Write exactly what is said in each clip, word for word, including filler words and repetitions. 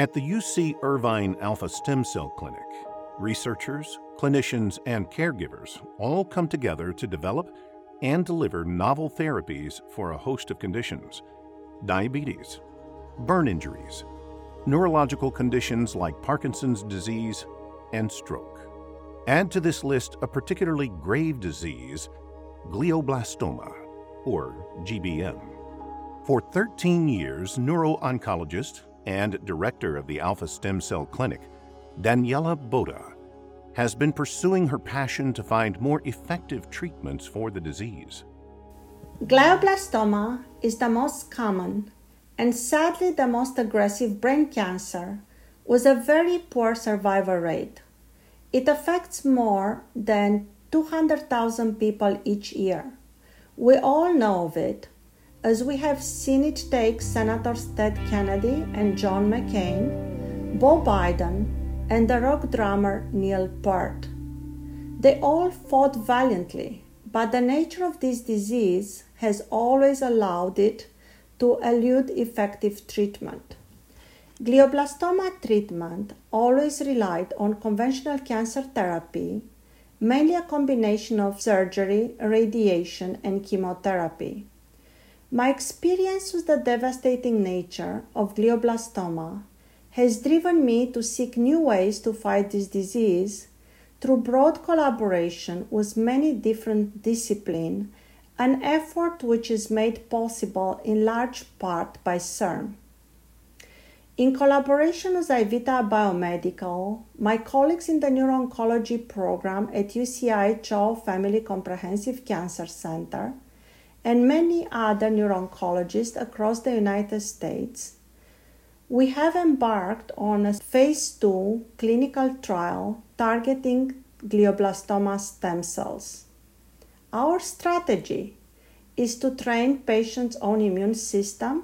At the U C Irvine Alpha Stem Cell Clinic, researchers, clinicians, and caregivers all come together to develop and deliver novel therapies for a host of conditions: diabetes, burn injuries, neurological conditions like Parkinson's disease, and stroke. Add to this list a particularly grave disease, glioblastoma, or G B M. For thirteen years, neuro-oncologist and director of the Alpha Stem Cell Clinic, Daniela Boda, has been pursuing her passion to find more effective treatments for the disease. Glioblastoma is the most common and sadly the most aggressive brain cancer, with a very poor survival rate. It affects more than two hundred thousand people each year. We all know of it, as we have seen it take Senators Ted Kennedy and John McCain, Bo Biden, and the rock drummer Neil Peart. They all fought valiantly, but the nature of this disease has always allowed it to elude effective treatment. Glioblastoma treatment always relied on conventional cancer therapy, mainly a combination of surgery, radiation, and chemotherapy. My experience with the devastating nature of glioblastoma has driven me to seek new ways to fight this disease through broad collaboration with many different disciplines, an effort which is made possible in large part by C I R M. In collaboration with AIVITA Biomedical, my colleagues in the neuro-oncology program at U C I Chao Family Comprehensive Cancer Center, and many other neuro-oncologists across the United States, we have embarked on a phase two clinical trial targeting glioblastoma stem cells. Our strategy is to train patients' own immune system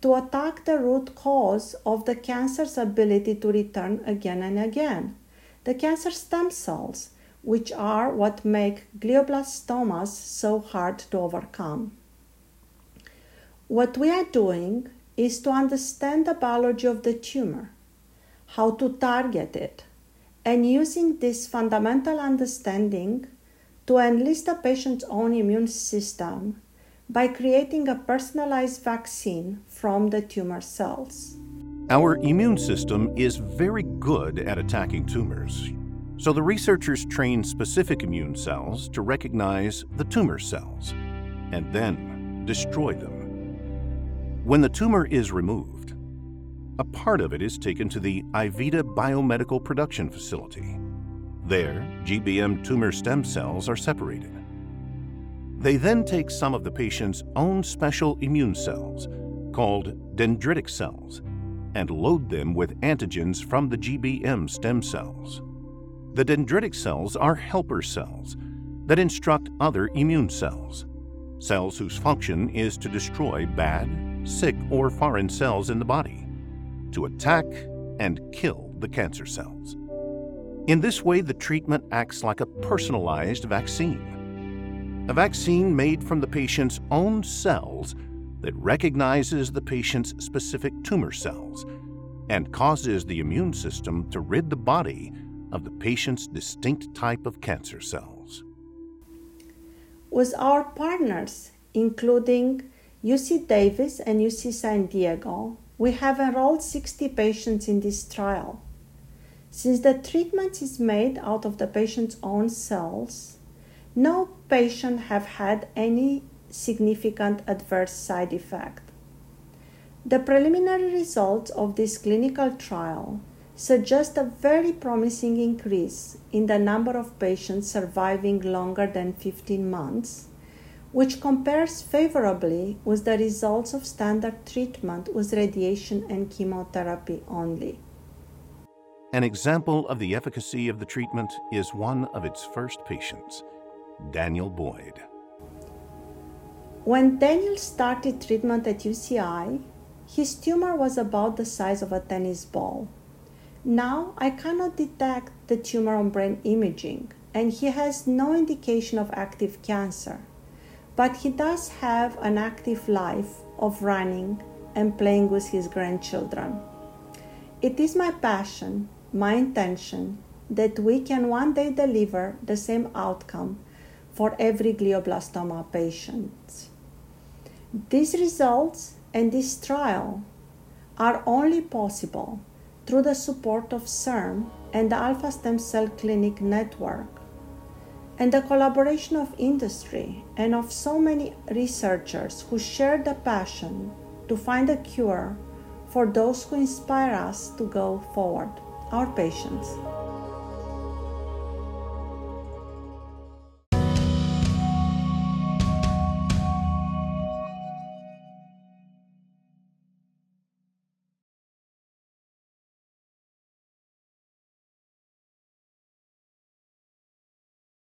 to attack the root cause of the cancer's ability to return again and again, the cancer stem cells, which are what make glioblastomas so hard to overcome. What we are doing is to understand the biology of the tumor, how to target it, and using this fundamental understanding to enlist the patient's own immune system by creating a personalized vaccine from the tumor cells. Our immune system is very good at attacking tumors, so the researchers train specific immune cells to recognize the tumor cells and then destroy them. When the tumor is removed, a part of it is taken to the AIVITA Biomedical Production Facility. There, G B M tumor stem cells are separated. They then take some of the patient's own special immune cells, called dendritic cells, and load them with antigens from the G B M stem cells. The dendritic cells are helper cells that instruct other immune cells, cells whose function is to destroy bad, sick, or foreign cells in the body, to attack and kill the cancer cells. In this way, the treatment acts like a personalized vaccine, a vaccine made from the patient's own cells that recognizes the patient's specific tumor cells and causes the immune system to rid the body of the patient's distinct type of cancer cells. With our partners, including U C Davis and U C San Diego, we have enrolled sixty patients in this trial. Since the treatment is made out of the patient's own cells, no patient have had any significant adverse side effect. The preliminary results of this clinical trial suggest a very promising increase in the number of patients surviving longer than fifteen months, which compares favorably with the results of standard treatment with radiation and chemotherapy only. An example of the efficacy of the treatment is one of its first patients, Daniel Boyd. When Daniel started treatment at U C I, his tumor was about the size of a tennis ball. Now, I cannot detect the tumor on brain imaging, and he has no indication of active cancer, but he does have an active life of running and playing with his grandchildren. It is my passion, my intention, that we can one day deliver the same outcome for every glioblastoma patient. These results and this trial are only possible through the support of C I R M and the Alpha Stem Cell Clinic network, and the collaboration of industry and of so many researchers who share the passion to find a cure for those who inspire us to go forward, our patients.